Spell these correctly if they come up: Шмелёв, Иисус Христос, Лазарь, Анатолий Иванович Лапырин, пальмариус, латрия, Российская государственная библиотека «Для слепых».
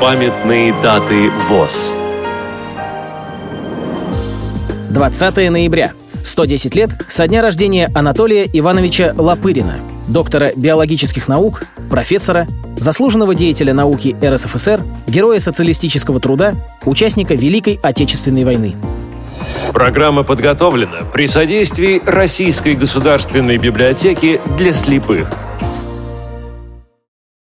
Памятные даты ВОС. 20 ноября. 110 лет со дня рождения Анатолия Ивановича Лапырина, доктора биологических наук, профессора, заслуженного деятеля науки РСФСР, героя социалистического труда, участника Великой Отечественной войны. Программа подготовлена при содействии Российской государственной библиотеки «Для слепых».